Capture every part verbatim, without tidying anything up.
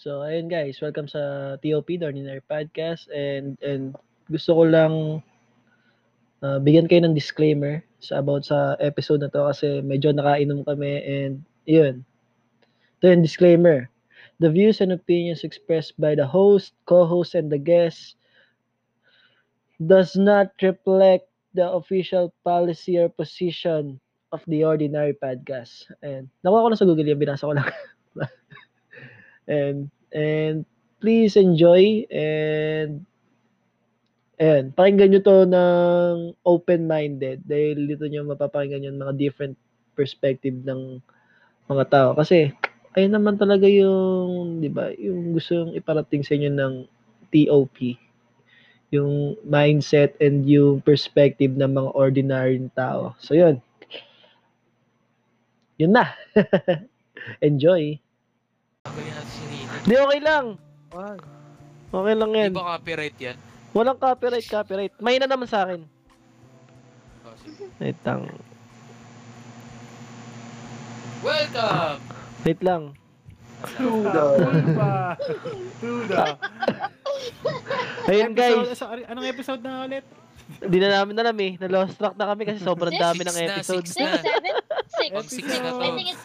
So, ayun guys, welcome sa T O P, The Ordinary Podcast. And and gusto ko lang uh, bigyan kayo ng disclaimer sa about sa episode na to kasi medyo nakainom kami and yun. Ito yung disclaimer. The views and opinions expressed by the host, co-host, and the guests does not reflect the official policy or position of The Ordinary Podcast. And nakuha ko na sa Google yung binasa ko lang. And and please enjoy and and pakinggan nyo to ng open-minded dahil dito nyo mapapakinggan yung mga different perspective ng mga tao. Kasi ayun naman talaga yung, di ba, yung gusto yung iparating sa inyo ng T O P. Yung mindset and yung perspective ng mga ordinary tao. So yun. Yun na. Enjoy. Di, okay lang. Okay lang yan. Di ba copyright yan? Walang copyright, copyright. May na naman sa akin. Oh, sige. Wait lang. Welcome! Wait lang. Tuda. Tuda. Ayun guys. Anong episode na ulit? Hindi na namin alam eh. Na-lost track na kami kasi sobrang dami ng episode. Six na, six na. Six. Oh, six na to.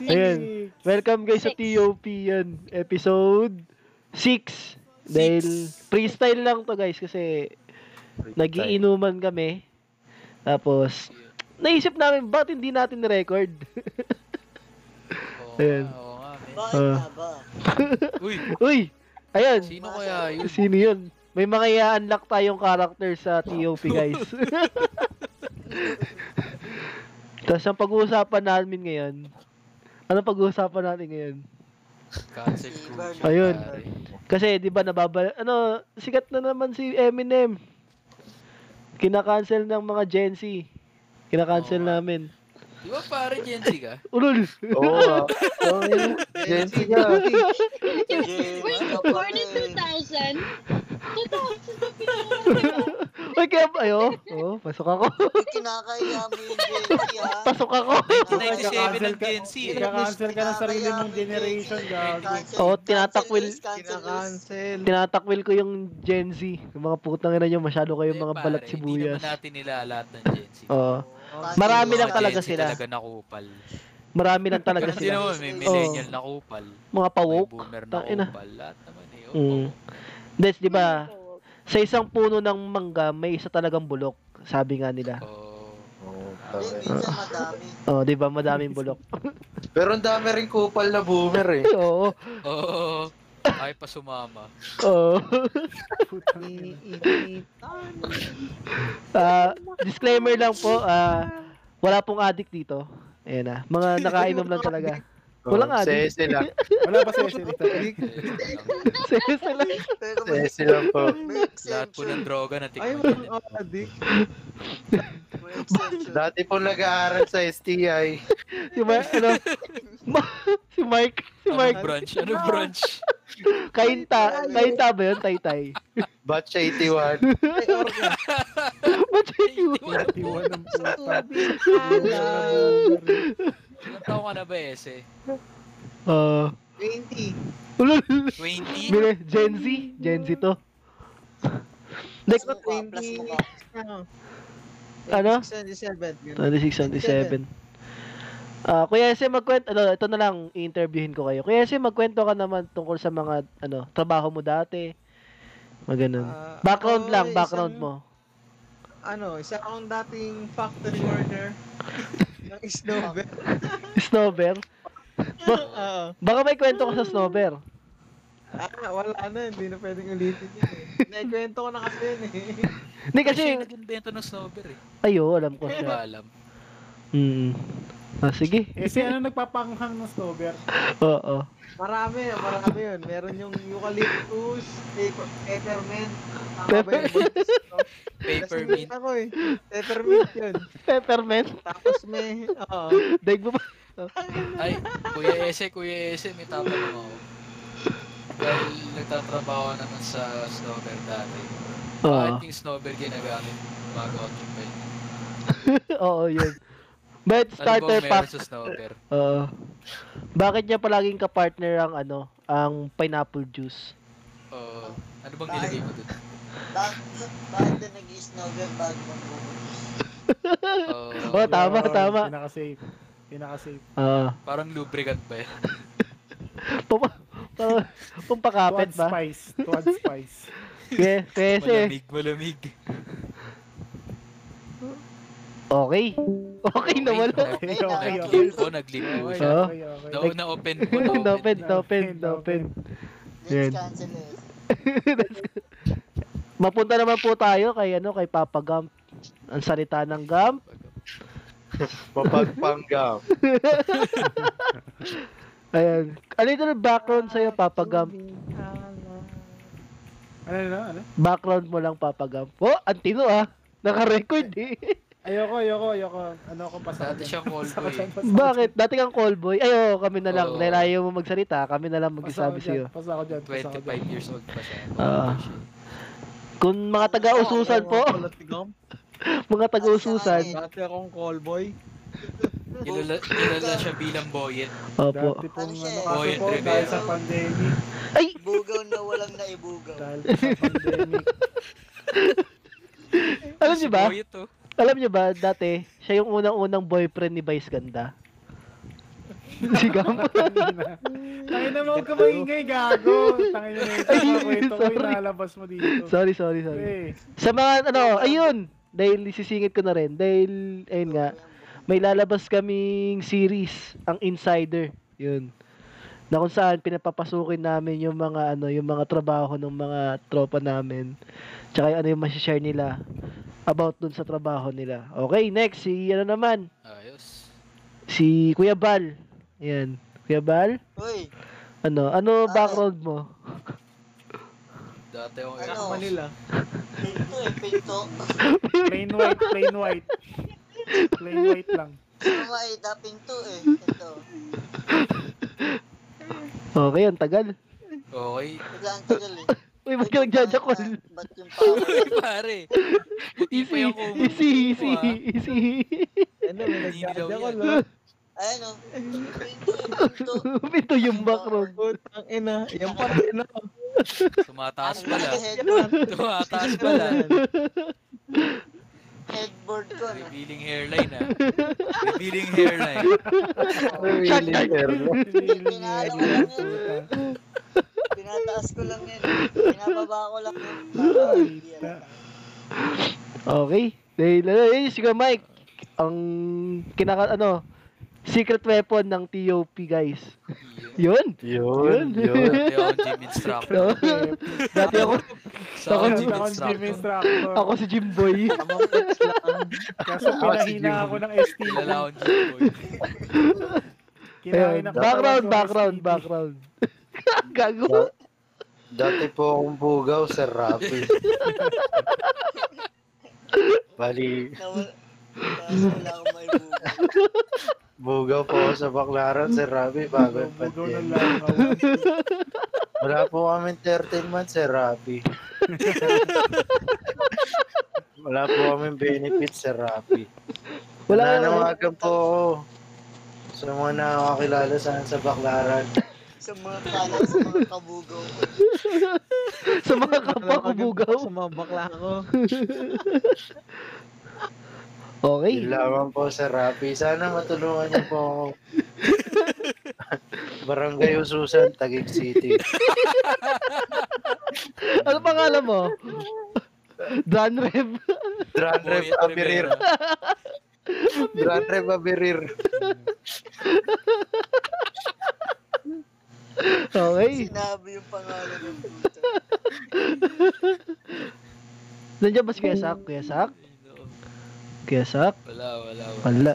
Ayan. Welcome guys six. Sa T O P yan. Episode six. six. Dahil freestyle lang to guys kasi nagiinuman kami. Tapos naisip namin ba't hindi natin record? Oh, ayan. Oo nga. Uh. Uy. Uy. Ayan. Sino kaya yun? Sino yun? May mga i-unlock tayong character sa T O P, guys. Tapos ang pag-uusapan namin ngayon, ano pag-uusapan natin ngayon? Concept crew. Ayun. Kasi, di ba, nababal... Ano, sikat na naman si Eminem. Kinakancel ng mga Gen Z. Kinakancel oh. namin. Di ba pare Gen Z ka? Ulol! Oo. Oh, Gen Z ka. Born in two thousand. two thousand. Uy, kaya ayo. Oh, pasok ako. Kinakaya mo yung Gen Z ha. Pasok ako. ninety-seven ng Gen Z eh. Kinakancel ka na sarili mong generation. Oo, tinatakwil. Kinakancel. Tinatakwil ko yung Gen Z. Yung mga putang ina nyo, masyado kayong mga balat sibuyas. Hindi naman natin nila lahat ng Gen Z. Oo. Marami lang talaga sila. Talaga nakupal. Marami lang talaga sila. Kasi naman, may millennial oh. nakupal. Mga pa-woke. May boomer nakupal. Lahat naman eh. Oh, mm. That's, di ba, sa isang puno ng mangga, may isa talagang bulok. Sabi nga nila. Oo. Oh, oh, uh, madami. Oh, di ba, madaming bulok. Pero ang dami rin kupal na boomer eh. Oo. Oo. Oh. Ay, pa sumama. Oo. uh, disclaimer lang po, uh, wala pong addict dito. Ayan na, mga nakainom lang talaga. Walang addict. Sese lang. Wala pa sese dito. Sese lang. Sese lang po. Lahat po ng droga na tikman. Ay, walang addict. Dati po nag-aaral sa S T I. Si Mike, ano? Si Mike. Si Mike. Ano brunch? Ano brunch? Kainta. Kainta ba yun? Tay-tay. Batch eighty-one. Batch eighty-one. eighty-one ng puta. Ilang taon ka na ba, Ese? Uh, twenty. twenty? Gen Z? Gen Z to. Plus mo ka, plus mo ka. Ano? twenty-six, twenty-seven. Uh, Kuya Ese, magkwento, ano, ito na lang, i-interviewin ko kayo. Kuya Ese, magkwento ka naman tungkol sa mga, ano, trabaho mo dati. Maganon. Uh, background oh, lang, background isang, mo. Ano, isa akong dating factory worker ng snowbear. Snowbear? Ba- uh, baka may kwento ka sa snowbear. Ah, wala na, hindi na pwedeng ulitin yun eh. Naikwento ko na kasi yun eh. Hindi kasi... Kasi yung nag-invento ng snowbear eh. Ayo, alam ko siya. Hindi ba alam? Hmm. Ah, sige. Eh, si ano nagpapanghang ng snowbear? Oo. Marami, marami yun. Meron yung eucalyptus, paper, peppermint. Peppermint. Peppermint. Ako eh. Peppermint yun. Peppermint. Tapos may, oo. Daig mo ba? Ay, Kuya Ese, Kuya Ese, may tapang ako. Dahil nagtatrabaho naman sa snowbear dati. Bakit yung snowbear ginagamit? Mag-occupy. Oo, yun. Bed starter pack. Uh, bakit niya palaging kapartner ang ano, ang pineapple juice? Uh, ano bang nilagay mo doon? Bakit na nag-snowball bag mo? Oh, oh, tama, tama. Pinaka-safe. Pinaka-safe. Uh, Parang lubricant ba yan? Pum- pum- pumpakapit ba? Tuan spice. Tuan spice. Yes, yes, yes. Malamig, malamig. Okay. Okay na wala. Okay, okay. Nag-clip ko, nag-clip ko siya. Na-open ko, na-open. Na-open, na-open. Let's cancel it. Mapunta naman po tayo kay ano, kay Papa Gamp. Ang salita ng Gamp. Papagpang-Gamp. Ayan. Ano ito ng background sa'yo, Papa Gamp? Ano na, ano? Background mo lang, Papa Gamp. Oh, antino ah. Naka-record eh. Ayoko, ayoko, ayoko. Ano ako pa sa akin? Dati siya callboy. Bakit? Dati kang callboy? Ay, oo, kami na lang. Oh. Dahil ayaw mo magsalita, kami na lang magsasabi sa'yo. Pasa ako dyan, pasa ako dyan. twenty-five years old pa siya. Uh, kung mga taga-ususan po, mga taga-ususan. Dati akong callboy. Kilala, kilala siya bilang Boyet. Opo. Dati pong ano, Boyet po, dahil sa pandemic. Ay! Bugaw na walang naibugaw. Dahil sa pandemic. Alam niyo ba? Boyet to. Alam niyo ba, dati, siya yung unang-unang boyfriend ni Vice Ganda. Si Gamp. Tangin na mo, huwag ka maingay, gago. Tangin na mo, ito ko yung nalabas mo dito. Sorry, sorry, sorry. Hey. Sa mga, ano, ayun, dahil isisingit ko na rin, dahil, ayun nga, may lalabas kaming series, ang Insider, yun. Na kung saan, pinapapasukin namin yung mga, ano, yung mga trabaho ng mga tropa namin. Tsaka yung ano yung masishare nila about dun sa trabaho nila. Okay, next, si ano naman? Ayos. Si Kuya Bal. Ayan. Kuya Bal? Uy! Ano? Ano background mo? Dati yung ano? Aircon nila. Pinto eh, pinto. Plain white, plain white. Plain white lang. Sama eh, da pinto eh. Pinto. Okay, ang tagal. Okay. Wala ang tagal eh. Uy, ba't ka nagjajakol? Ba't yung pare? Uy, pare. Easy, easy, easy, easy. Ano, may nagjajakol, ha? Ayan, o. Ito yung background. Ang ina. Yan pa rin, o. Tumataas pala. Tumataas pala. Headboard ko, na. Revealing hairline, ha? Revealing hairline. Revealing hairline. Revealing hairline. Pinataas ko lang yan. Pinababa ko lang yan. Okay. Hey, sige Mike. Ang kinaka ano, secret weapon ng T O P guys. Yun. Yun. Yun. Dati ako gym instructor. Dati ako. Ako gym instructor. Ako si gym boy. Kaso pinahina ako ng S T I. Lalaon gym boy. Background, background, background. Gago. Dati po akong bugaw, Sir Rafi. Bali. Wala akong may bugaw. Bugaw po ako sa Baklaran, Sir Rafi, bago yung patien. Wala po kami thirteen months, Sir Rafi. Wala po kami benefits, Sir Rafi. Nananawagan po ako sa mga nakakilala saan sa Baklaran. Sa mga kala, sa mga kabugaw. Sa mga kabugaw? Sa mga bakla ko. Okay. Ilaman po sa Rafi. Sana matulungan niyo po ako. Barangay Ususan, Taguig City. Ano pangalan mo? Dranrev. Dranrev Abirir. Dranrev Abirir. Okay. Sinabi yung pangalan ng puta. Nandiyan ba si Kesak? Kesak? Kesak? Wala, wala, wala.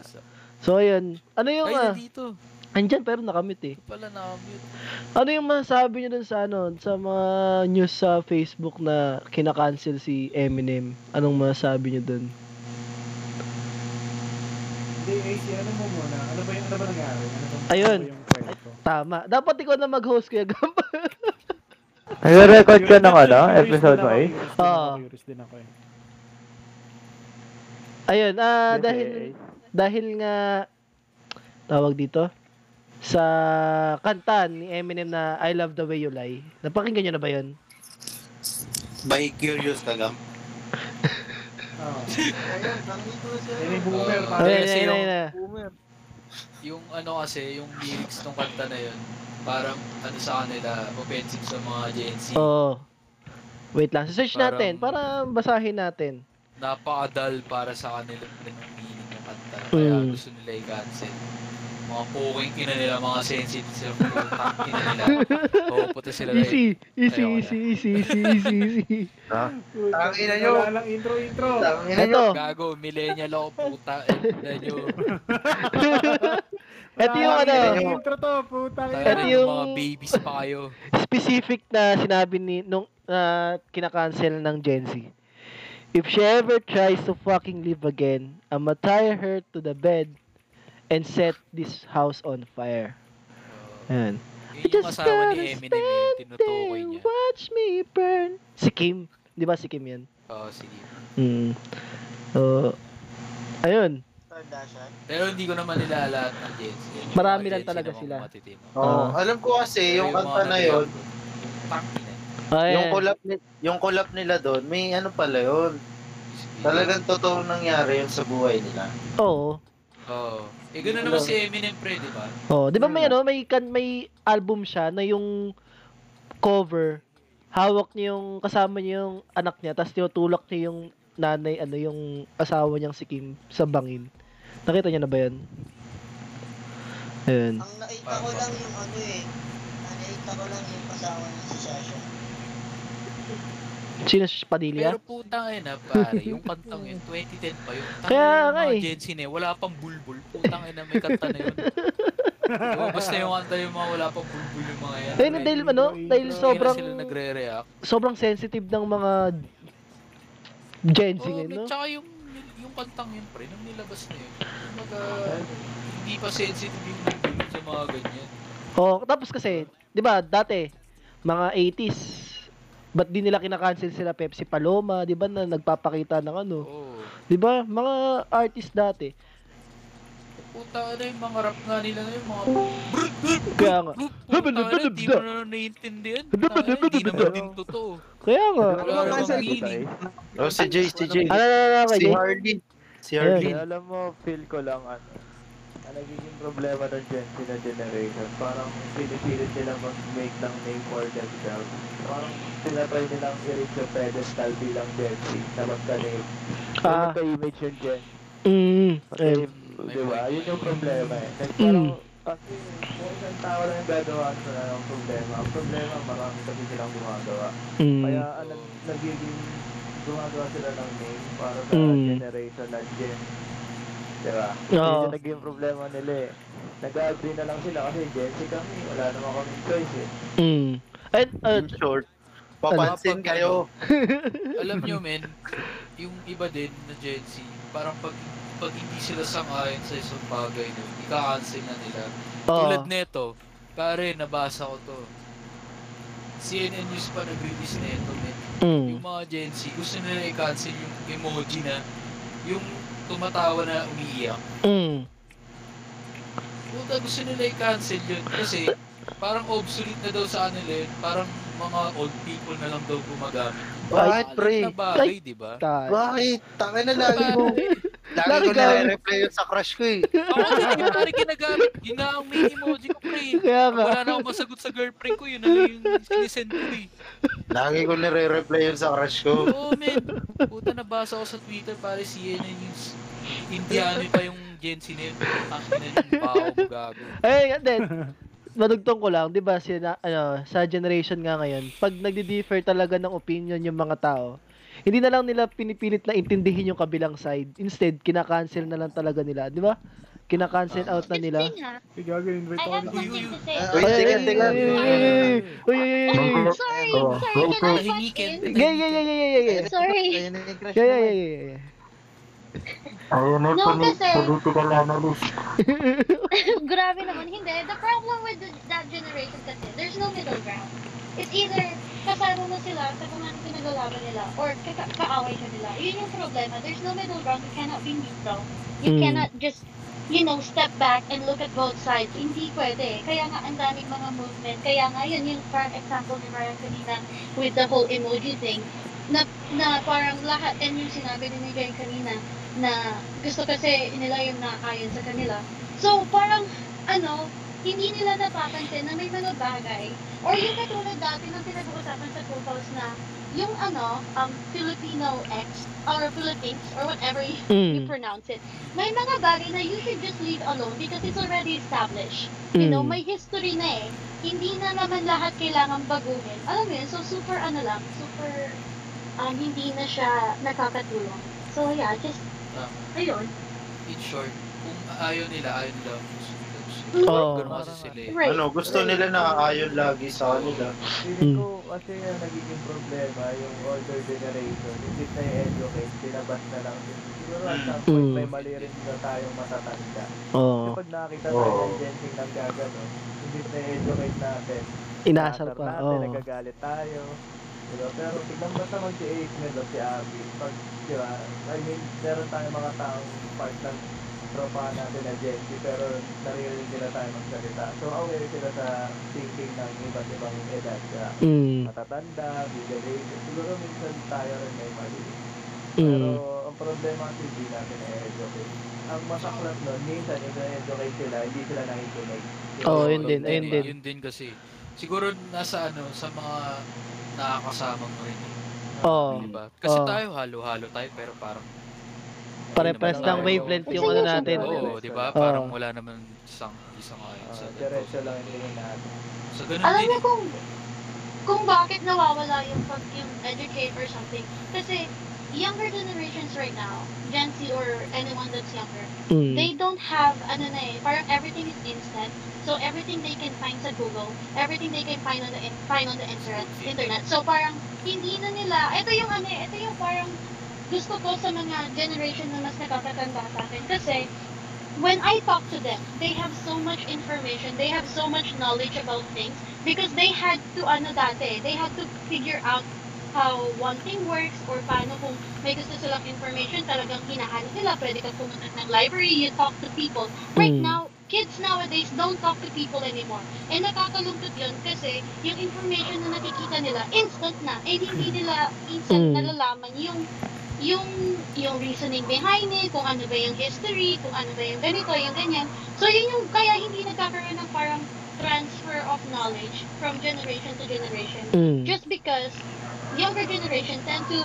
So, ayan. Ano yung... Ay, ah, dito. Andyan, pero nakamute eh. Wala, nakamute. Ano yung masasabi nyo dun sa ano, sa mga news sa Facebook na kinakancel si Eminem? Anong masasabi nyo dun? Hindi, Ace, ano mo muna? Ano ba yung ano ba nangyari? Ayun. Tama. Dapat ikaw na mag-host, Kuya Gamp. Nag-record ka ng ano? Episode mo eh? Oo. Ayun, ah, dahil Dahil nga, tawag dito, sa kanta ni Eminem na I Love the Way You Lie. Napakinggan nyo na ba yun? By Curious ka, Gam? Oo. Ayun, nandito siya. May boomer. Kasi yung boomer. Yung ano kasi, yung lyrics ng kanta na yun, parang ano sa kanila, offensive sa mga Gen Z. Oo. Wait lang, search natin, para basahin natin. Napakadal para sa kanila ng meaning ng kanta. Kaya gusto nila i-cancel. Mga poking ina nila, mga sensitive sila, putang ina nila. Oo, puto sila. Easy, easy, easy, easy, easy, easy, easy. Ha? Ang ina nyo. Wala lang intro, intro. Ang ina nyo. Gago, millennial ako, puta. Ina nyo. Ito yung ano. Intro to, puta. Ito yung mga babies pa kayo. Specific na sinabi ni, nung uh, kinakancel ng Gen Z. If she ever tries to fucking live again, I'ma tie her to the bed and set this house on fire. Ayan. I just gotta stand there, watch me burn. Si Kim. Di ba si Kim yan? Oo, oh, si Kim. Hmm. So, ayun. Pero hindi ko naman nila lahat ng Jens. Marami lang talaga sila. Oo. Oh, uh, alam ko kasi, yung kanta na yun, yung collab, yung collab nila doon, may ano pala yun. Talagang totoong nangyari yun sa buhay nila. Oo. Oo. Oh. Eh, gano'n naman si Eminem pre, di ba? Oo, oh, di ba may ano, may, kan, may album siya na yung cover, hawak niya yung, kasama niya yung anak niya, tapos tinutulak niya yung nanay, ano, yung asawa niyang si Kim sa bangin. Nakita niya na ba yan? Ayan. Ang nakita ko lang yung ano eh, nakita ko lang yung asawa niya si Sasha. Sino si Padilla? Pero putang ina pare, yung kantang yun, twenty ten pa yun. Kaya nga eh. Gen Z eh, wala pang bulbul. Putang ina may kanta na yun. Diba, basta yung kanta yung mga wala pang bulbul yung mga yan. Dahil, dahil ano, dahil sobrang, sobrang sensitive ng mga Gen Z ngayon, no? Tsaka yung, yung kantang yun pre, nang nilabas na yun, mag, uh, hindi pa sensitive yung bulbul sa mga ganyan. Oo, oh, tapos kasi, di ba, dati, mga eighties, ba't di nila kinakancel sila Pepsi Paloma, di ba na nagpapakita ng ano? Oh. Di ba? Mga artist dati. Puta na yung mga rap nga nila na yung mga... Kaya nga. Puta na, di mo na naiintindihan. Di naman din totoo. Kaya nga. Wala nga sa meaning. O si Jay, si Jay. Si Harley. Si Harley. Alam mo, feel ko lang ano. Ang nagiging problema ng Gen Z na generation, parang pinipilit nila mag-make ng name for themselves. Parang sinatry nilang si Richard Pedestal bilang Gen Z na magka-name. Ah. Magka-image yung Gen Z. Mm. Diba? Yun yung problema eh. Kasi parang, kasi kung isang tao lang yung gagawa sa ng problema. Ang problema, marami kasi silang gumagawa. Mm. Kaya alam, nagiging gumagawa sila ng name para sa mm. generation na Gen Z. Diba? Hindi na naging problema nila eh. Nag-agree na lang sila kasi Gen Z kami. Wala naman kami choice eh. Mm. At, uh, short, papansin kayo. Alam nyo men, yung iba din na Gen Z, parang pag, pag hindi sila sangayon sa isang bagay nyo, ika-cancel na nila. Uh. Tulad neto, pare, nabasa ko to. C N N News pa nag-release neto men. Mm. Yung mga Gen Z, gusto nila i-cancel yung emoji na, yung tumatawa na umiiyak. Mm. Puta, gusto nila i-cancel yun kasi parang obsolete na daw sa nila yun. Parang mga old people na lang daw gumagamit. Bakit, pre? Na bagay, di ba? Bakit? Tangin na lagi mo. Lagi ko nare-replay yun sa crush ko eh. Ako na yung parang ginagamit. Yun na ang main emoji ko, pre. Wala na akong masagot sa girlfriend ko. Yun na yung sinisend ko eh. Lagi ko nare-replay yun sa crush ko. Oo, men. Puta, nabasa ko sa Twitter pare C N N News. Indiano pa yung Gen Z na yun. Tangin na yung pao, gago. Ay, and then... Madugtong ko lang, 'di ba, si ano, sa generation nga ngayon, pag nagdi-differ talaga ng opinion yung mga tao, hindi na lang nila pinipilit na intindihin yung kabilang side. Instead, kinakancel na lang talaga nila, 'di ba? Kinakancel out na nila. Gagawin ba 'to? Wait, sige, sige. Uy, uy, uy. Sorry. Sorry. Yeah, yeah, yeah, yeah, yeah. Sorry. Yeah, yeah, yeah. No, kasi... Grabe naman, hindi. The problem with that generation kasi, there's no middle ground. It's either kasama mo sila sa kung ano pinaglalaban nila or ka- kaaway ka nila. Yun yung problema. There's no middle ground. You cannot be neutral. You mm. cannot just, you know, step back and look at both sides. Hindi pwede. Kaya nga ang daming mga movement. Kaya nga yun yung parang example ni Marian kanina with the whole emoji thing na, na parang lahat. And yung sinabi ni Jane kanina na gusto kasi nila yung nakakayon sa kanila. So parang ano, hindi nila napapansin na may mga bagay or yung katulad dati ng pinag-uusapan sa couples na yung ano, um, Filipino ex or Philippines or whatever you, mm. you pronounce it, may mga bagay na you should just leave alone because it's already established. Mm. You know, may history na eh. Hindi na naman lahat kailangan baguhin. Alam mo yun, so super ano lang, super um, hindi na siya nakakatulong. So yeah, just, ayun. It's short. Kung ayaw nila, ayaw nila. Oh, right. Ano, gusto nila na ayon lagi sa nila. Hindi ko kasi yung nagiging problema yung older generation. Hindi na educate, pinabas na lang. Siguro at some point may mali rin na tayong matatanda. Oh. Kapag nakita tayo ng gensing ng gagano'n, hindi na educate natin. Inaasar pa. Natin, oh. Nagagalit tayo. Diba? Pero tignan ba naman si Ace nito, si Abby? Pag, diba? I mean, meron tayong mga taong part ng tropa natin na Jesse, pero naririnig nila tayo magsalita. So, aware sila sa thinking ng iba't ibang edad. Mm. Matatanda, middle-aged, siguro minsan tayo rin may mali. Mm. Pero, ang problema kasi hindi natin na-educate. Ang masaklat nun, minsan yung na-educate sila, hindi sila nakikinig. Oo, oh, yun din, yun din. Yun din kasi. Siguro nasa ano, sa mga nakakasama mo rin. Oo. Uh, oh. Kasi oh. tayo, halo-halo tayo, pero parang pare-pares ng wavelength yung ano natin. Oo, di ba? Parang oh. wala naman isang isang ayon sa diretso lang din natin. So ganun din. Alam niyo kung kung bakit nawawala yung pag yung educate or something. Kasi younger generations right now, Gen Z or anyone that's younger, mm. they don't have ano na eh, parang everything is instant. So everything they can find sa Google, everything they can find on the find on the internet, internet. So parang hindi na nila, ito yung ano eh, ito yung parang gusto ko sa mga generation na mas nakatatanda sa akin kasi when I talk to them, they have so much information, they have so much knowledge about things because they had to, ano dati, they had to figure out how one thing works or paano kung may gusto silang information, talagang hinahanap nila, pwede ka pumunta ng library, you talk to people. Right mm. now, kids nowadays don't talk to people anymore. And nakakalungkot yun kasi yung information na nakikita nila, instant na, eh hindi nila instant mm. nalalaman yung yung yung reasoning behind it, kung ano ba yung history, kung ano ba yung ganito, yung ganyan. So yun yung kaya hindi nagkakaroon ng parang transfer of knowledge from generation to generation. Mm. Just because younger generation tend to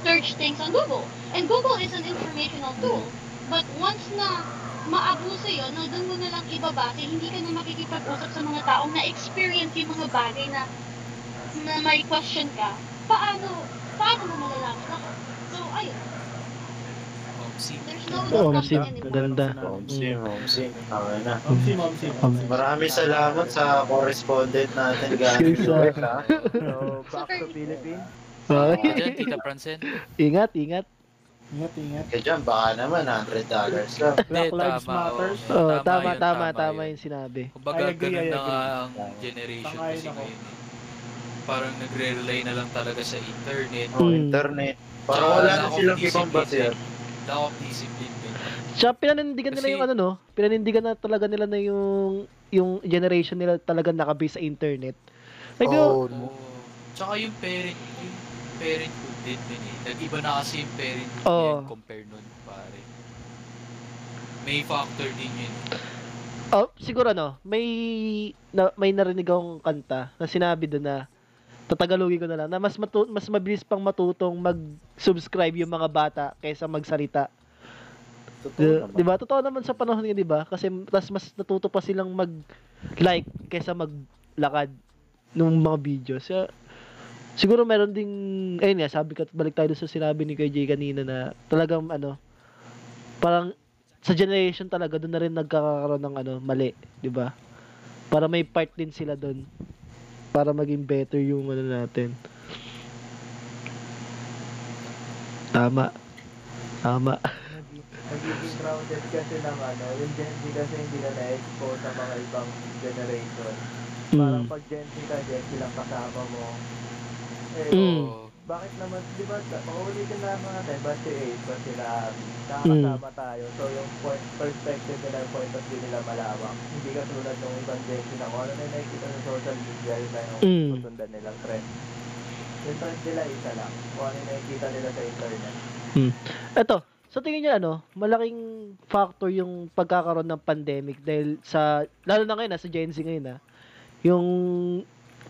search things on Google. And Google is an informational tool. But once na maabuso yun, no, doon mo na lang ibabase, hindi ka na makikipag-usap sa mga taong na-experience yung mga bagay na na may question ka. Paano, paano mo malalaman ako? Om Sim. Oh, Om Sim. Ganda. Om Sim, Om Sim. Tama na. Om Sim, Om Sim. Maraming salamat sa correspondent natin. Galing Kuwait, ha? So, back to Philippines. Sorry. Diyan, Tita Francen. Ingat, ingat. Ingat, ingat. Kaya dyan, baka naman, one hundred dollars lang. Black Lives Matter. Oo, tama, tama, tama yung sinabi. Kumbaga, ganun na nga ang generation kasi ngayon. Parang nagre-relay na lang talaga sa internet. Oo, internet. Parang wala na silang ibang baser. Daw discipline din. Siya pinanindigan nila yung ano no, pinanindigan na talaga nila na yung yung generation nila talaga naka-base sa internet. Like oh, no. Tsaka yung parent, yung parenthood din din eh. Nag-iba na kasi yung parenthood oh. din compare nun pare. May factor din yun. Oh, siguro no, may na, may narinig akong kanta na sinabi doon na tatagalogin ko na lang na mas matu- mas mabilis pang matutong mag-subscribe yung mga bata kaysa magsalita. Totoo, 'di ba? Totoo naman sa panahon ngayon, 'di ba? Kasi mas mas natuto pa silang mag-like kaysa maglakad ng mga videos. So, siguro meron ding ayun nga, sabi ko balik tayo sa sinabi ni K J kanina na talagang ano parang sa generation talaga doon na rin nagkakaroon ng ano mali, 'di ba? Para may part din sila doon. Para maging better yung ano natin. Tama. Tama. Nagiging crowded kasi naman, no? Yung Gen Z kasi hindi na na-expose sa mga ibang generation. Mm. Parang pag Jensi ka, Jensi lang kasama mo. Eh, mm. oh, bakit naman, di ba, makulitin na mga tayo, ba si Ace, ba sila, nakakasama mm. tayo. So yung point, perspective nila, point of view nila malawak. Hindi ka tulad ng ibang Jensi na kung ano na nakikita sa social media, yun na yung mm. susundan nilang trend. Yung trend nila, isa lang. Kung ano nakikita nila sa internet. Mm. Eto, sa tingin niya, ano, malaking factor yung pagkakaroon ng pandemic dahil sa, lalo na ngayon, sa Gen Z ngayon, ha, yung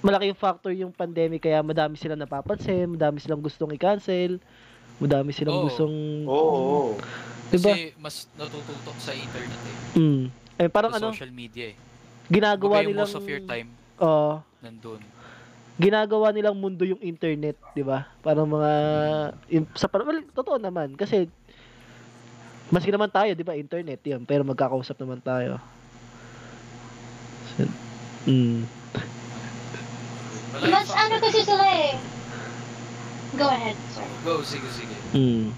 malaking factor yung pandemic kaya madami silang napapansin, madami silang gustong i-cancel, madami silang oh. gustong... Oo, oh. diba? Kasi mas natututok sa internet eh. Mm. Eh parang sa ano, social media eh. Ginagawa okay, nilang... most of your time uh, nandun. Ginagawa nilang mundo yung internet, di ba? Parang mga... In, sa, well, totoo naman, kasi... Maski naman tayo, di ba? Internet yan. Pero magkakausap naman tayo. So, mm. Mas ano kasi sila eh. Go ahead. Sorry. Go, sige, sige. Mm.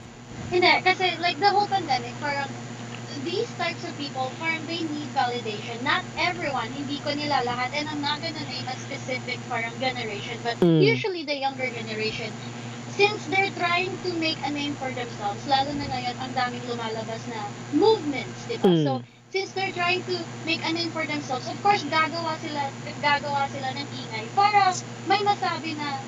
Hindi, kasi like the whole pandemic, parang these types of people, parang they need validation. Not everyone, hindi ko nila lahat. And I'm not gonna name a specific parang generation. But mm. usually the younger generation, since they're trying to make a name for themselves, lalo na ngayon, ang daming lumalabas na movements, diba? Mm. So, since they're trying to make a name for themselves, of course, gagawa sila, gagawa sila ng ingay para may masabi na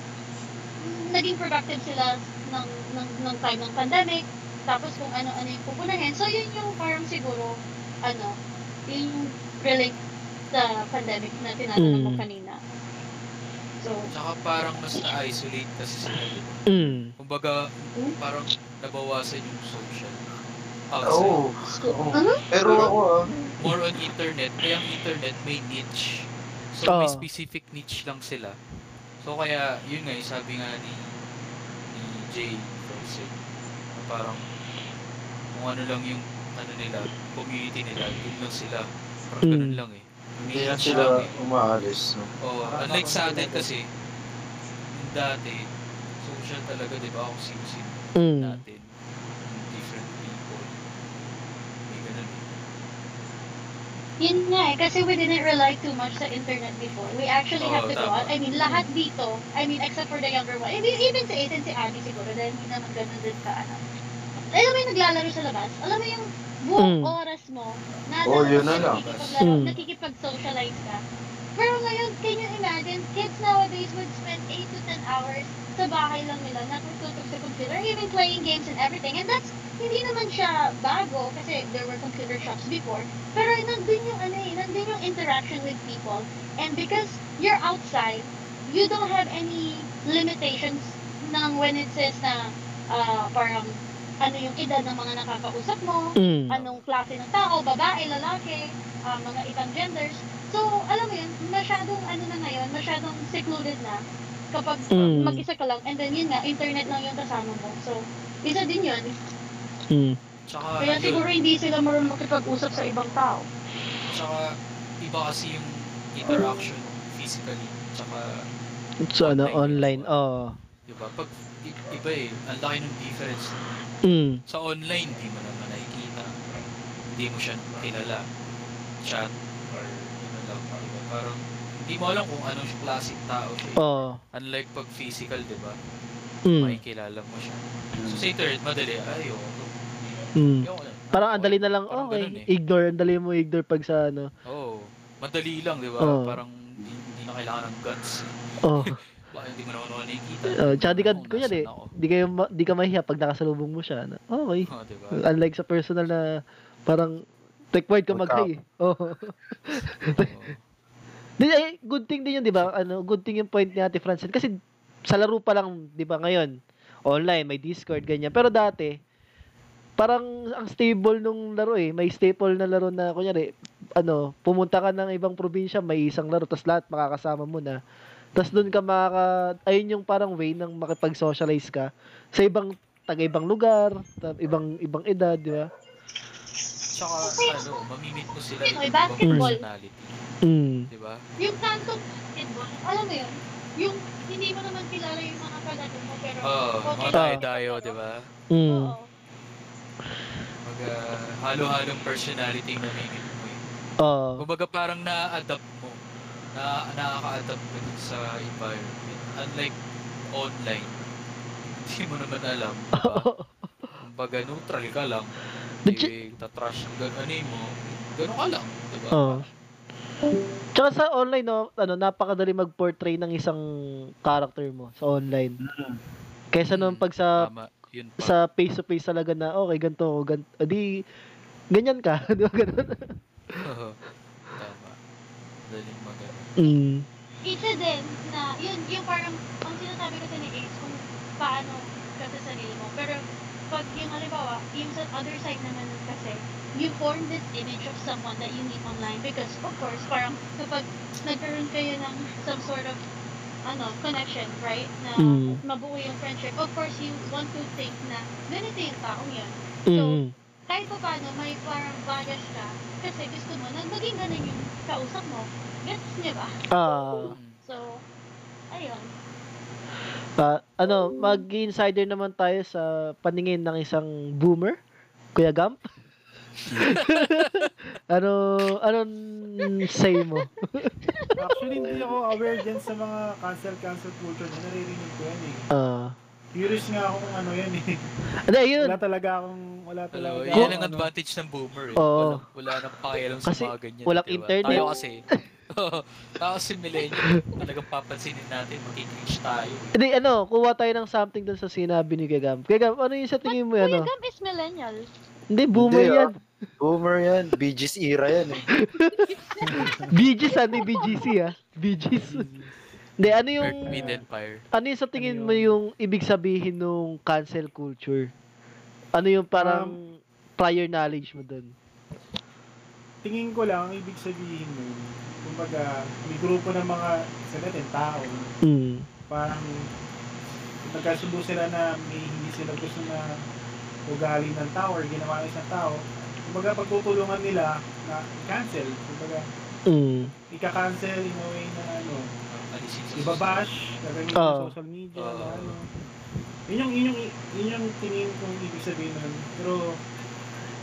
naging productive sila ng, ng, ng time ng pandemic, tapos kung ano-ano yung pupunahin. So, yun yung parang siguro, ano, yun yung relate sa pandemic na tinatanong mo mm. kanina. So, saka parang mas na-isolate kasi sila. Mm. Kumbaga, parang nabawasan yung social outside. Oh. Oh. Uh-huh. Pero ako ah. More on internet. Kaya ang internet may niche. So, oh. may specific niche lang sila. So, kaya, yun nga, sabi nga ni, ni Jay Francis, parang kung ano lang yung ano nila, community nila, yun lang sila. Parang mm. ganun lang eh. Hindi na sila umaalis. No? Oo. Oh, unlike sa atin kasi, dati, social talaga, di ba? Kung sino-sino mm. natin. Different people. Hindi ganun. Yun nga eh. Kasi we didn't rely too much sa internet before. We actually oh, have to tama. go out. I mean, lahat dito, I mean, except for the younger one. I mean, even si Ace and si Annie siguro, dahil hindi naman ganun din ka, ano. Alam mo yung naglalaro sa labas? Alam mo yung buong mm. oras mo na oh, nakikipag-laro, mm. nakikipag-socialize ka. Pero ngayon, can you imagine, kids nowadays would spend eight to ten hours sa bahay lang nila, natututok sa computer, even playing games and everything. And that's, hindi naman siya bago, kasi there were computer shops before. Pero nandun yung, ano eh, nandun yung interaction with people. And because you're outside, you don't have any limitations ng when it says na, uh, parang, ano yung edad ng mga nakakausap mo, mm. anong klase ng tao, babae, lalaki, uh, mga ibang genders. So, alam mo yun, masyadong ano na ngayon, masyadong secluded na kapag mm. mag-isa ka lang. And then yun nga, internet lang yung kasama mo. So, isa din yun. Mm. Tsaka, kaya siguro hindi sila marunong makipag-usap sa ibang tao. Tsaka, iba kasi yung interaction physically. Tsaka, so, ano, online, oo. Oh. Diba? Pag iba eh, ang laki ng difference. Mm. Sa online, di mo naman nakikita. Hindi mo siya kilala. Chat or ano lang. Diba? Parang hindi mo alam kung anong klaseng tao siya. Oh. Unlike pag physical, di ba? Mm. Makikilala mo siya. So sa internet, madali. Ay, oo. Mm. Parang andali na lang. Parang okay, ganun, eh. Ignore. Andali mo ignore pag sa ano. Oo. Oh. Madali lang, di ba? Oh. Parang hindi, hindi na kailangan ng guts. Oo. Oh. Hindi mo naman nakikita. Uh, tsaka di ka, oh, kunyan eh, di, kayo, di ka mahiya pag nakasalubong mo siya. Na, okay. Oh, diba? Unlike sa personal na parang required ka mag-hi. Oh. Good thing din yun, di ba? Ano, good thing yung point ni Ate Francine. Kasi sa laro pa lang, di ba ngayon, online, may Discord, ganyan. Pero dati, parang ang stable nung laro eh. May staple na laro na, kunyari, ano, pumunta ka ng ibang probinsya, may isang laro, tapos lahat makakasama mo na. Tapos doon ka makaka... Ayun yung parang way ng makipag-socialize ka sa ibang... taga-ibang lugar, ibang ibang edad, di ba? Tsaka, ano, mamimit mo sila yung ibang personality. Mm. Di ba? Yung tanto basketball, alam mo yun, yung hindi mo naman kilala yung mga kalaro mo, pero... Oo, oh, mga tayo-tayo, di ba? Mm. Oo. Mag, uh, halo-halong personality mamimit mo yun. Oo. Uh, Kumbaga parang na-adapt mo. na nakaka-adapt ka dun sa environment. Unlike online, hindi mo naman alam. Kumbaga, neutral ka lang. Hindi tatrash ang gano'n mo. Gano'n ka lang, diba? Uh-huh. Tsaka sa online, no, ano, napakadali mag-portray ng isang character mo sa online. Mm-hmm. Kaysa naman pag sa, tama, sa face-to-face talaga na, okay, ganito ako, ganito. Di, ganyan ka, di ba gano'n? Oo. Tama. Daling magano. Mm. Isa din na, yun, yung parang, ang sinasabi kasi ni Ace, kung paano ka sa sarili mo. Pero, pag yung halimbawa, yung sa other side naman kasi, you form this image of someone that you meet online because, of course, parang kapag nagkaroon kayo ng some sort of ano, connection, right? Na mm. mabuo yung friendship. Of course, you want to think na ganito yung taong yun. So, mm. kahit pa paano, may parang bias ka kasi gusto mo na maging ganun yung kausap mo. Gets niya ba? Uh, so, ayun. Uh, ano, mag-insider naman tayo sa paningin ng isang boomer, Kuya Gamp. ano, anong say mo? Actually, hindi ako aware dyan sa mga cancel-cancel culture na naririnig ko yan eh. Uh, Curious nga ako kung ano yan eh. Ano, yun. Wala talaga akong, wala talaga. Hello, yan ang advantage ng boomer eh. Oh. Wala, wala nang pakialam sa mga ganyan. Walang diba? Internet. Tayo kasi. Oo. Tapos si millennial, talagang papansinin natin, mag-i-cringe tayo. Hindi, ano, kuha tayo ng something doon sa sinabi ni Gagam. Gagam, ano yung sa tingin mo yan? But Gagam is millennial. Hindi, boomer Hindi, yan. Ah. Boomer yan. B G's era yan eh. B G's, hindi B G C ah. B G's. Hindi, ano yung... Earth, Wind and Fire. Ano yung sa tingin ano mo yung ibig sabihin nung cancel culture? Ano yung parang um, prior knowledge mo doon? Tingin ko lang, ibig sabihin mo... Kumbaga, may grupo ng mga seven tao. Mm. Parang nagkasubo sila na may hindi sila gusto na ugali ng tao or ginawa ng isang tao. Kumbaga, pagtutulungan nila na cancel. Kumbaga, mm. ika-cancel in a way na ano, ibabash, gagawin sa social media. Uh. Ano. Yun yung, yun yung, yun yung tingin kong ibig sabihin nun. Pero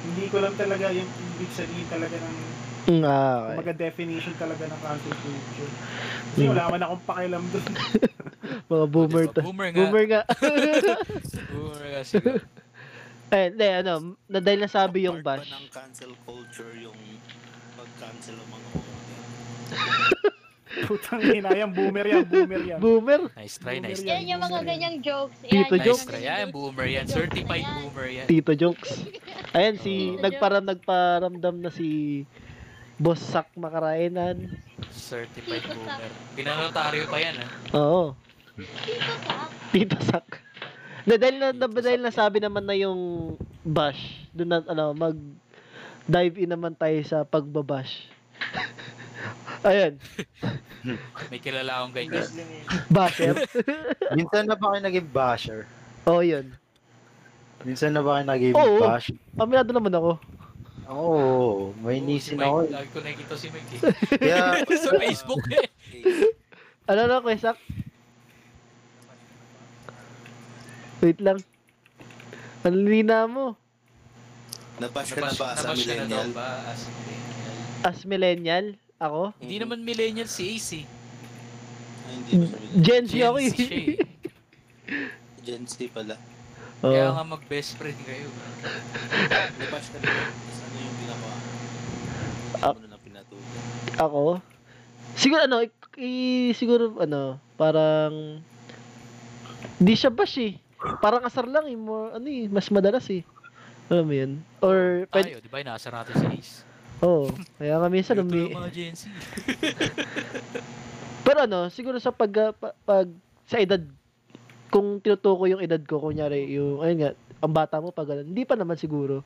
hindi ko lang talaga yung ibig sabihin talaga ng ah, okay. Maga-definition talaga ng cancel culture. Kasi wala man akong pakialam doon. Mga boomer ta. Boomer nga. Boomer nga. Boomer nga siguro. Eh, hindi, ano, dahil nasabi apart yung bash. Part ng cancel culture yung pag-cancel ng mga open. Putang ina, yung boomer yan, boomer yan. Boomer? Nice try, boomer nice try. Yan yung mga ganyang jokes. Yan, Tito nice jokes. Try, yan, boomer yan. Certified boomer yan. Tito jokes. Ayan, si, Tito nagparam, nagparamdam na si... Bosak Makarainan. Certified boomer. Pinanotaryo pa yan, ha? Oo. Tito Sak. Tito Sak. Na, dahil, na, na, dahil nasabi naman na yung bash, doon na, ano, mag-dive in naman tayo sa pagbabash. Ayan. May kilala akong ganyan. Basher? Minsan na ba kayo naging basher? Oo, oh, yun. Minsan na ba kayo naging oh, bash? Oo, aminado naman ako. Oo, oh, may oh, nisin si Mike, ako. Lagi ko nakikita si Mike eh. Yeah. Sa Facebook eh. Ano na, Kesak? Wait lang. Ano nina mo? Nabash ka na ba as millennial? As millennial? Ako? Mm-hmm. Hindi naman millennial si Ace eh. Gen Z ako eh. Gen Z pala. Oh. Kaya nga mag-best friend kayo. Nabash ka na ba? Ako na pinatugan. Ako? Siguro ano, i- i- siguro ano, parang di siya bash eh. Parang asar lang eh, more, ano eh, mas madalas eh. Alam mo yun? Or, tayo, di ba yung naasar natin si Ace? Oo, kaya kami sa lumi. Pero ano, siguro sa pag, pag, pag, sa edad, kung tinutukoy yung edad ko, kunyari yung, ayun nga, ang bata mo pag ano, hindi pa naman siguro.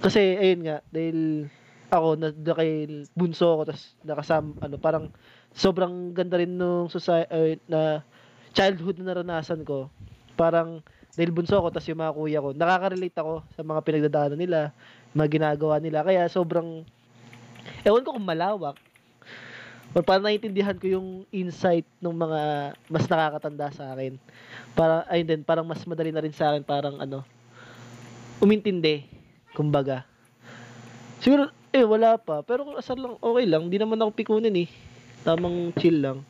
Kasi, ayun nga, dahil, ako na kay bunso ako tas nakasam ano parang sobrang ganda rin nung society uh, na childhood na naranasan ko parang dahil bunso ako tas yung mga kuya ko nakaka-relate ako sa mga pinagdadaanan nila mga ginagawa nila kaya sobrang ewan ko kung malawak or parang naiintindihan ko yung insight ng mga mas nakakatanda sa akin para ayun din parang mas madali na rin sa akin parang ano umintindi kumbaga siguro eh, wala pa. Pero kung asar lang, okay lang. Hindi naman ako pikunin eh. Tamang chill lang.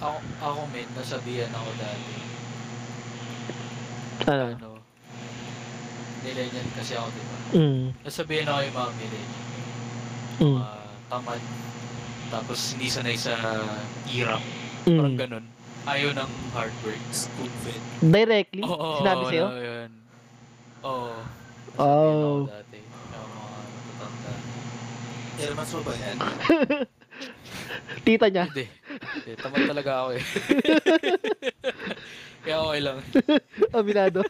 Ako, ako men, nasabihan ako dati. Ano? ano Millennial kasi ako, diba? Mm. Nasabihan ako yung mga millennial. Mm. Mga tamad. Tapos hindi sanay sa irang. Mm. Parang ganun. Ayaw ng hard work. School fed. Directly? Oo, sinabi sa'yo? Oo, yun. Oo. Nasabihan oh. ako dati. Yung mga natatanda. Pero mas mo ba yan? Tita niya. Hindi. Hindi. Tamad talaga ako eh. Kaya okay lang. Aminado.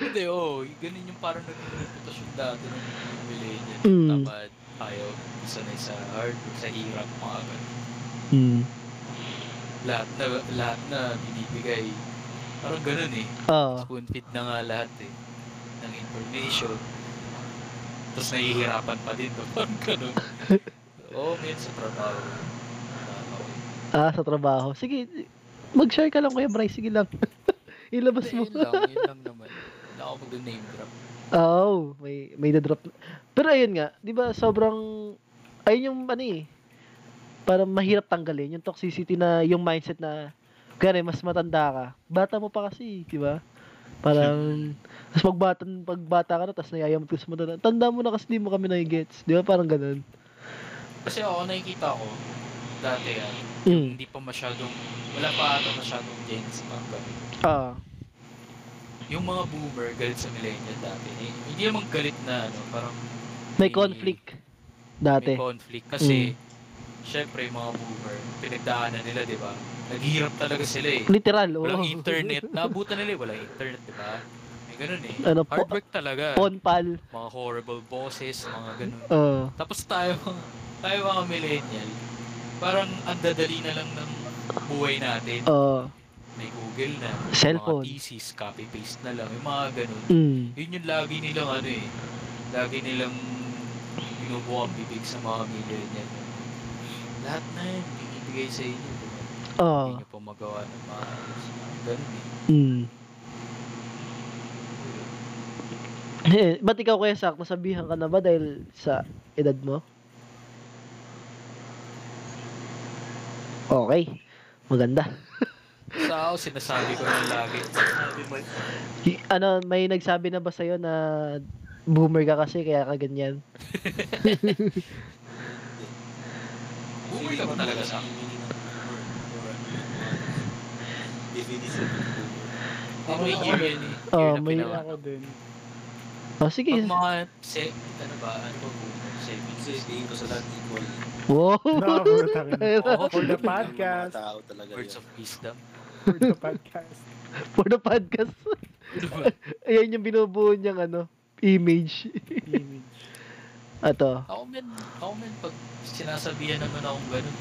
Hindi, oo. Oh, ganun yung parang nag-reputasyon dati ng millennial. Mm. Dapat ayaw sanay sa art, sa hirap, mga agad. Mm. Lahat na, lahat na binibigay. Parang ganun eh. Oh. Spoon-fit na nga lahat eh. Ng information. Tapos nahihirapan pa din doon. Parang ganun. Oo, oh, man, sa trabaho. Ah, sa trabaho. Sige, mag-share ka lang kuya Bryce. Sige lang. Ilabas mo. Yun lang, yun lang naman. Wala ako mag-name drop. Oo, oh, may, may na-drop. Pero ayun nga, di ba sobrang, ayun yung ano eh, parang mahirap tanggalin. Yung toxicity na, yung mindset na, gano'n, mas matanda ka. Bata mo pa kasi, di ba? Parang, tapos pagbata, pagbata ka na, tapos nayayamot ka sa matanda. Tanda mo na kasi di mo kami na-gets. Di ba parang gano'n? Kasi ako, nakikita ko, dati yan, mm. hindi pa masyadong, wala pa ata masyadong Jens, mga gano'n. Ah. Yung mga boomer, galit sa millennial dati. Eh, hindi naman galit na, ano, parang... May, may conflict dati. May conflict kasi, mm. syempre, mga boomer, pinagdaanan nila, di ba? Naghihirap talaga sila eh. Literal, oo. Walang oh. internet. Naabutan nila eh, walang internet, di ba? May ganun eh. Ano, hard work talaga. Ponpal. Mga horrible bosses, mga ganun. Uh. Tapos tayo, tayo mga millennial, parang andadali na lang ng buhay natin. Oo. Uh. May Google na, cellphone. Mga thesis, copy-paste na lang, yung mga ganun. Mm. Yun yung lagi nilang ano eh, lagi nilang binubuo ang bibig sa mga millennial. Lahat na yun, binibigay sa inyo. Oh. Hindi nyo po magawa ng mga ganun eh. Mm. Eh, ba't ikaw kaya Sak, nasabihan ka na ba dahil sa edad mo? Okay, maganda. Sa ako, sinasabi ko na lagi. Ano, may nagsabi na ba sa'yo na boomer ka kasi kaya ka ganyan? Boomer ka ba talaga sa akin? Oh, may year yun eh. Oo, may year ako din. Oh, sige. Pag mga, se, ano ba, ano ba boomer? Sabihin ko sa lahat equal. Wow! Oh, for the podcast. Words of wisdom. For the podcast. For the podcast. Ayan yung binubuo niyang ano, image. Image. Ato. Ako men, ako men, pag sinasabihan naman akong ganun,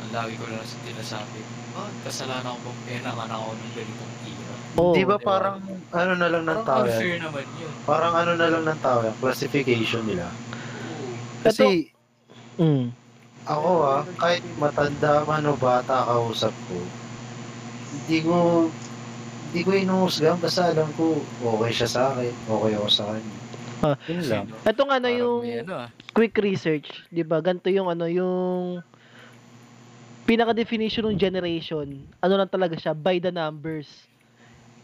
ang lagi ko lang sinasabi, oh, kasalanan ko bang pinakan ako ng ganitong tira? Oh, di ba parang ano na lang ng tao yan? Parang ano na lang ng tao yan, classification nila. Kasi, mm. ako ah, kahit matanda man o bata kausap ko, hindi ko, hindi ko inuusgan kasi alam ko, okay siya sa akin, okay ako sa kanya. Ah. Yun lang. Ito nga na yung ano, ah. quick research, di ba? Ganito yung ano, yung pinaka-definition ng generation, ano lang talaga siya, by the numbers.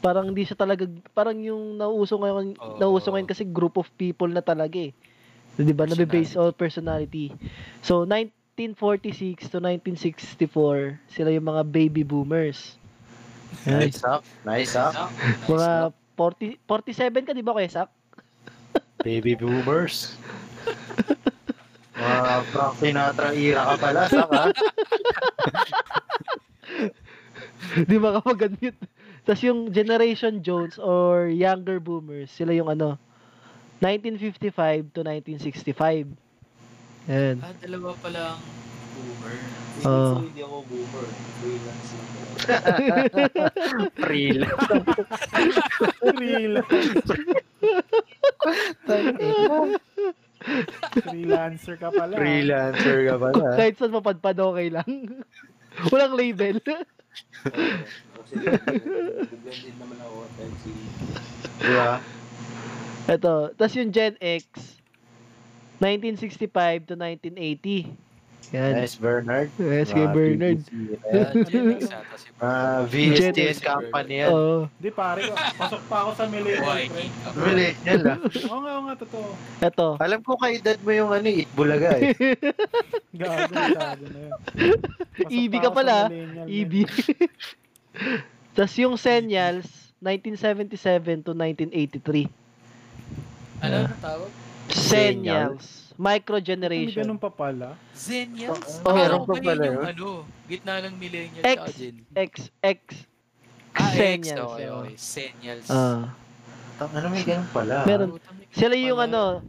Parang hindi siya talaga, parang yung nauuso ngayon, oh. nauuso ngayon kasi group of people na talaga eh. So, diba, nabe-base all personality. So, nineteen forty-six to nineteen sixty-four, sila yung mga baby boomers. Nice up. Nice up. Mga forty, forty-seven ka, diba, Kesak? Baby boomers. Mga Frank Sinatra-ira ka pala, Sak, ha? Diba ka mag-admit? Tapos yung Generation Jones or younger boomers, sila yung ano, nineteen fifty-five to nineteen sixty-five. Ayan. Ah, dalawa palang boomer. Hindi uh, so, hindi ako boomer. Freelance lang. Freelance. Freelance. Freelancer ka pala. Freelancer ka pala. Kahit saan mapadpad, okay lang. Walang label. Kasi blend in naman ako at si... Diba? Ito, tas yung Gen X, nineteen sixty-five to nineteen eighty. Yan. Nice, Bernard. Yes, kay Bernard. Ah, V S T company yan. Hindi, pare. Pasok pa ako sa millennial. Millennial, ah. Oo nga, oo nga, totoo. Ito. Alam ko kay dad mo yung ano, Eat Bulaga, eh. Gago, gago na yun. Eevee ka pala. Eevee. Tapos yung Senyals, nineteen seventy-seven to nineteen eighty-three. Ano ang tawag? Senyals. Microgeneration. May ganun pa pala. Zenyals? Oh, meron pa pala yun. Ano, gitna ng millennial X, X, X. Ah, X. Oh, oh. Zenyals. Uh, ano, may ganun pala. Meron. Sila yung ano,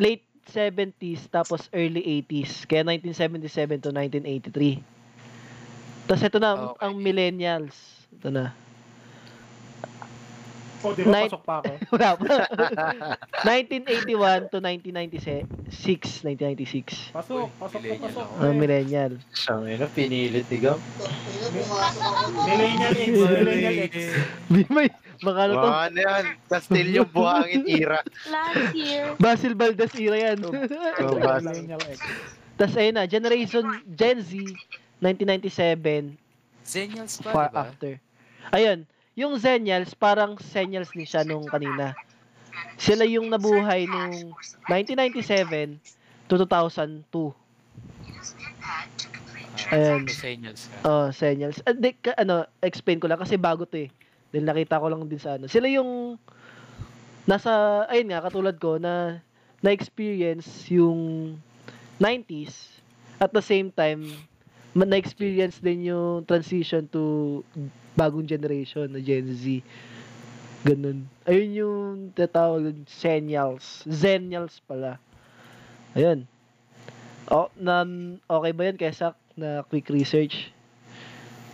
late seventies tapos early eighties. Kaya nineteen seventy-seven to nineteen eighty-three. Tapos ito na, okay. Ang millennials. Ito na. Oh, di ba pasok pa ako? nineteen eighty-one to nineteen ninety-six. Pasok, pasok ko, pasok. Ang millennial. Siyang yun, pinilit, digam. Millennial X, millennial X. Di may, baka ano to? Baka na yan, Castillo Buhangin era. Last year. Basil Valdez era yan. Millennial X. Tapos ayun na, Generation Gen Z, nineteen ninety-seven. Zenyals pa, diba? Far after. Ayun. Yung Zenyals, parang Senyals din siya nung kanina. Sila yung nabuhay nung nineteen ninety-seven to two thousand two. Ayan. Senyals. Oh, Senyals. Uh, di, ka, ano, explain ko lang kasi bago to eh. Dahil nakita ko lang din sa ano. Sila yung nasa, ayun nga, katulad ko na na-experience yung nineties at the same time na-experience din yung transition to bagong generation na Gen Z. Ganun. Ayun yung tatawag Zenyals. Zenyals pala. Ayun. Oh, nan okay ba yan Kesak na quick research?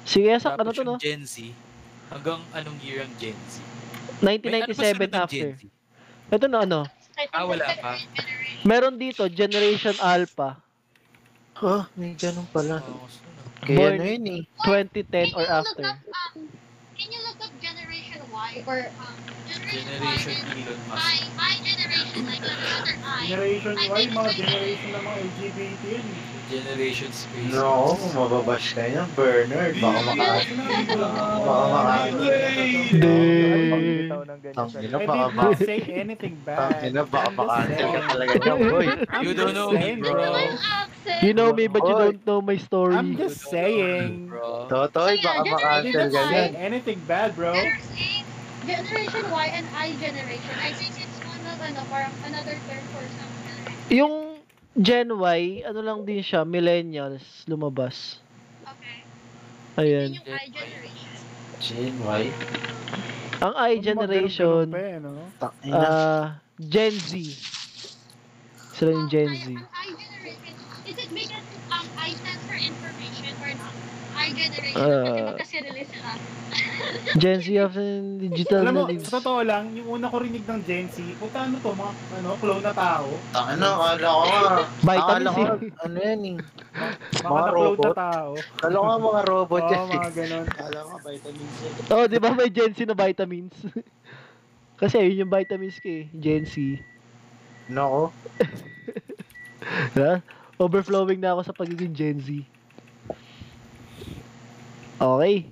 Si Kesak ano to no? Gen Z. Hanggang anong year ang Gen Z? nineteen ninety-seven after. Ito na ano? Ah, wala pa. Meron dito Generation Alpha. Huh? May ganun pala. Kaya na yun eh. twenty ten or after. Can you look up Generation Y or um, Generation Y? My generation, like another I. Generation Y, mga generation ng mga L G B T yun. Generation Space. No, mababash ka yan, Bernard. Baka makain. Baka makain. Tangina, baka makain. I did not say anything bad. Tangina, baka makain ka talaga niya, boy. You don't know me, bro. You know me, but you don't know my story. I'm just saying. Totoy, baka makain ka niya. Anything bad, bro. There's a Generation Y and I generation. I think it's one of ano, parang another third or something. Yung Gen Y, ano lang din siya, millennials, lumabas. Okay. Ayan. Yung I generation. Gen Y? Ang I generation, ah, Gen Z. Sila yung Gen Z. Ang I generation, is it because um, I stands for information or not? I generation, kasi magkasirili sila. Gen Z of digital natives. Alam mo, sa totoo lang, yung una ko rinig ng Gen Z, puta ano to, mga ano, clone na tao. Ano, ala ko nga. Vitamin C. Ano yan eh. Mga robot. Kala ko nga mga robot yan. Oo, mga ganon. Kala ko nga, vitamin C. Oo, di ba may Gen Z na vitamins? Kasi yun yung vitamins ko eh, Gen Z. Nako. Overflowing na ako sa pagiging Gen Z. Okay.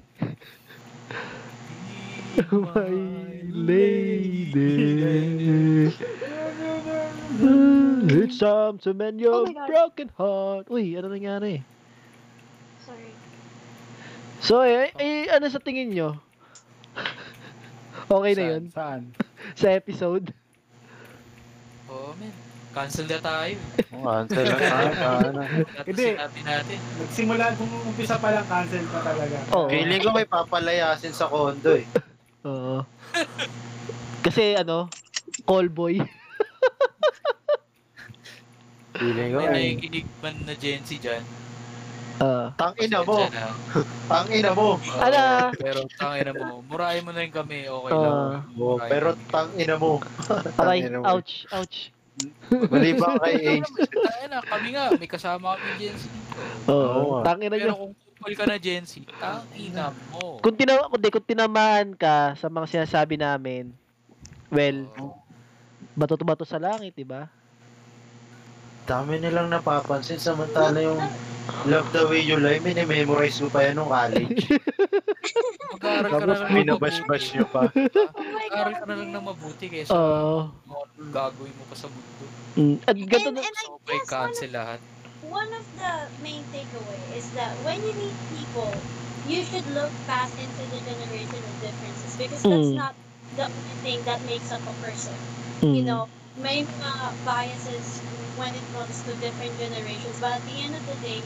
My lady, it's time to mend your oh broken heart. Uy, ano nangyari? Sorry. So, eh, eh, ano sa tingin nyo? Okay na yun? Saan? Sa episode? Oh, man. Cancel na tayo. Oh, cancel na tayo. Hindi. Nagsimula kung umpisa pa lang, cancel pa talaga. Oh. Feeling ko may papalayasin sa kondo eh. Oo. Kasi ano, call boy. Feeling ko may nakikinig man na Gen Z dyan. Uh, tangina mo. Tangina mo. Ala. Pero tangina mo. Murahin mo na rin kami. Okay uh, lang. Oh, pero tangina mo. Aray, ouch, ouch. Mali ba kay Ace? Kami nga, may kasama kami Gen Z. Oo. Tangina niyo. Pero kung kupal ka na Gen Z, tangina mo. Kung tinamaan, kung, kung tinamaan ka sa mga sinasabi namin, well, bato-bato sa langit, diba? dami nilang napapansin, samantala yung Love the Way You Lie, minimemorize mo pa yan nung college. Tapos binabash-bash nyo pa. Aral ka na lang na mabuti kaysa uh, gagawin mo pa sa mundo. Mm. At ganun na. So, may cancel lahat. One of the main takeaway is that when you meet people, you should look past into the generation of differences because that's mm. not the only thing that makes up a person. Mm. You know, may mga biases when it comes to different generations, but at the end of the day,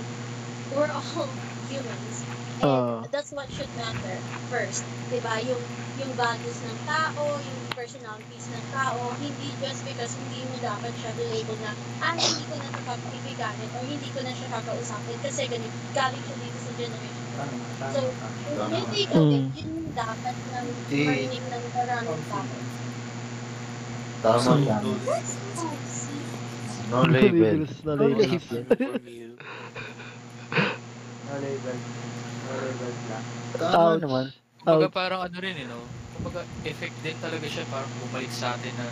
we're all humans. And uh, that's what should matter first. Diba? Yung, yung values ng tao, yung personalities ng tao, hindi just because hindi mo dapat siya label na, ah, hindi ko na kapagbibiganin or hindi ko na siya kakausapin kasi ganito, galing siya dito sa generation. So, kung hindi ka din, yun dapat ng learning ng maraming tao. Tama yan. No labels. No labels. No labels. No labels na. Tama naman. Kumbaga parang ano rin, you know? Kumbaga effect din talaga siya, parang bumalik sa atin na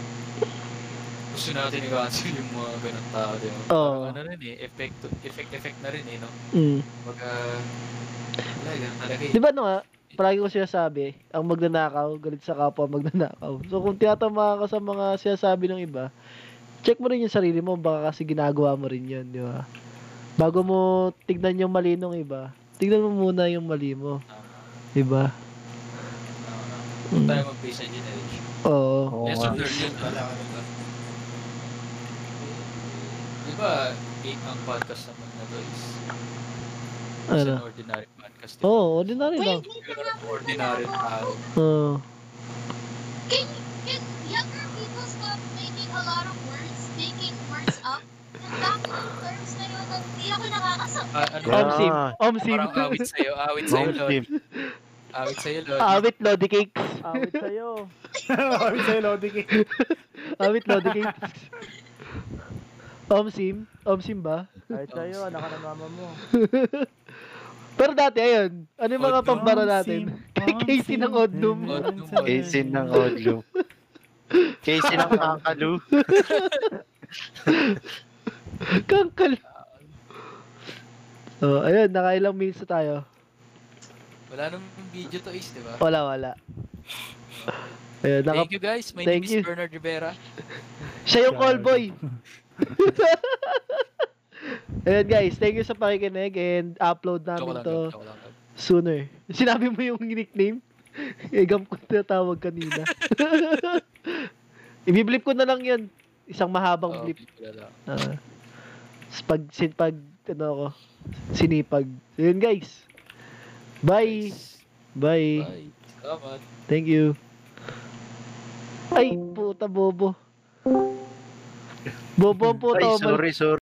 gusto natin i-cancel yung mga ganang tao. Parang ano rin eh, effect, effect, effect na rin eh, no? Kumbaga, wala, ganun talaga eh. Diba no nga? Palagi ko sinasabi, ang magnanakaw, galit sa kapwa, magnanakaw. So kung tinatama ka sa mga sinasabi ng iba, check mo rin yung sarili mo, baka kasi ginagawa mo rin yun, di ba? Bago mo tignan yung mali ng iba, tignan mo muna yung mali mo. Di ba? Huwag tayo mag-base sa generation. Oo. Yes, of course. Di ba, ang podcast naman na to is it's an ordinary podcast. Oo, ordinary lang. Ordinary lang. Oo. Can younger people stop making a lot of words, making words up? Nagdami yung terms na yun, hindi ako nakakasama. Om Sim. Om Sim. Parang awit sa'yo, awit sa'yo, Lord. Awit sa'yo, Lord. Awit, Lordy Cakes. Awit sa'yo. Awit sa'yo, Lordy Cakes. Awit, Lordy Cakes. Om Sim? Om Sim ba? Kahit sa'yo, anak ka ng mama mo. Pero dati, ayun. Ano yung mga pambara natin? Kay Sinang Odlum. Kay Sinang Odlum. Kay Sinang Kakalu. Kakalu. So, ayun. Nakailang minutes tayo. Wala namang video to, Ace, di ba? Wala, wala. Ayun, naka- thank you, guys. My thank name you. Is Bernard Rivera. Siya yung call boy. Ayan guys, thank you sa pakikinig and upload namin to sooner. Sinabi mo yung nickname? Egam ko tinatawag kanina. Ibiblip ko na lang yun. Isang mahabang oh, blip. Uh, pag, sin, pag, ano ako, sinipag. Ayan guys. Bye. Nice. Bye. Bye. Salamat. Thank you. Ay, puta bobo. Bobo po, Tom. Sorry, sorry.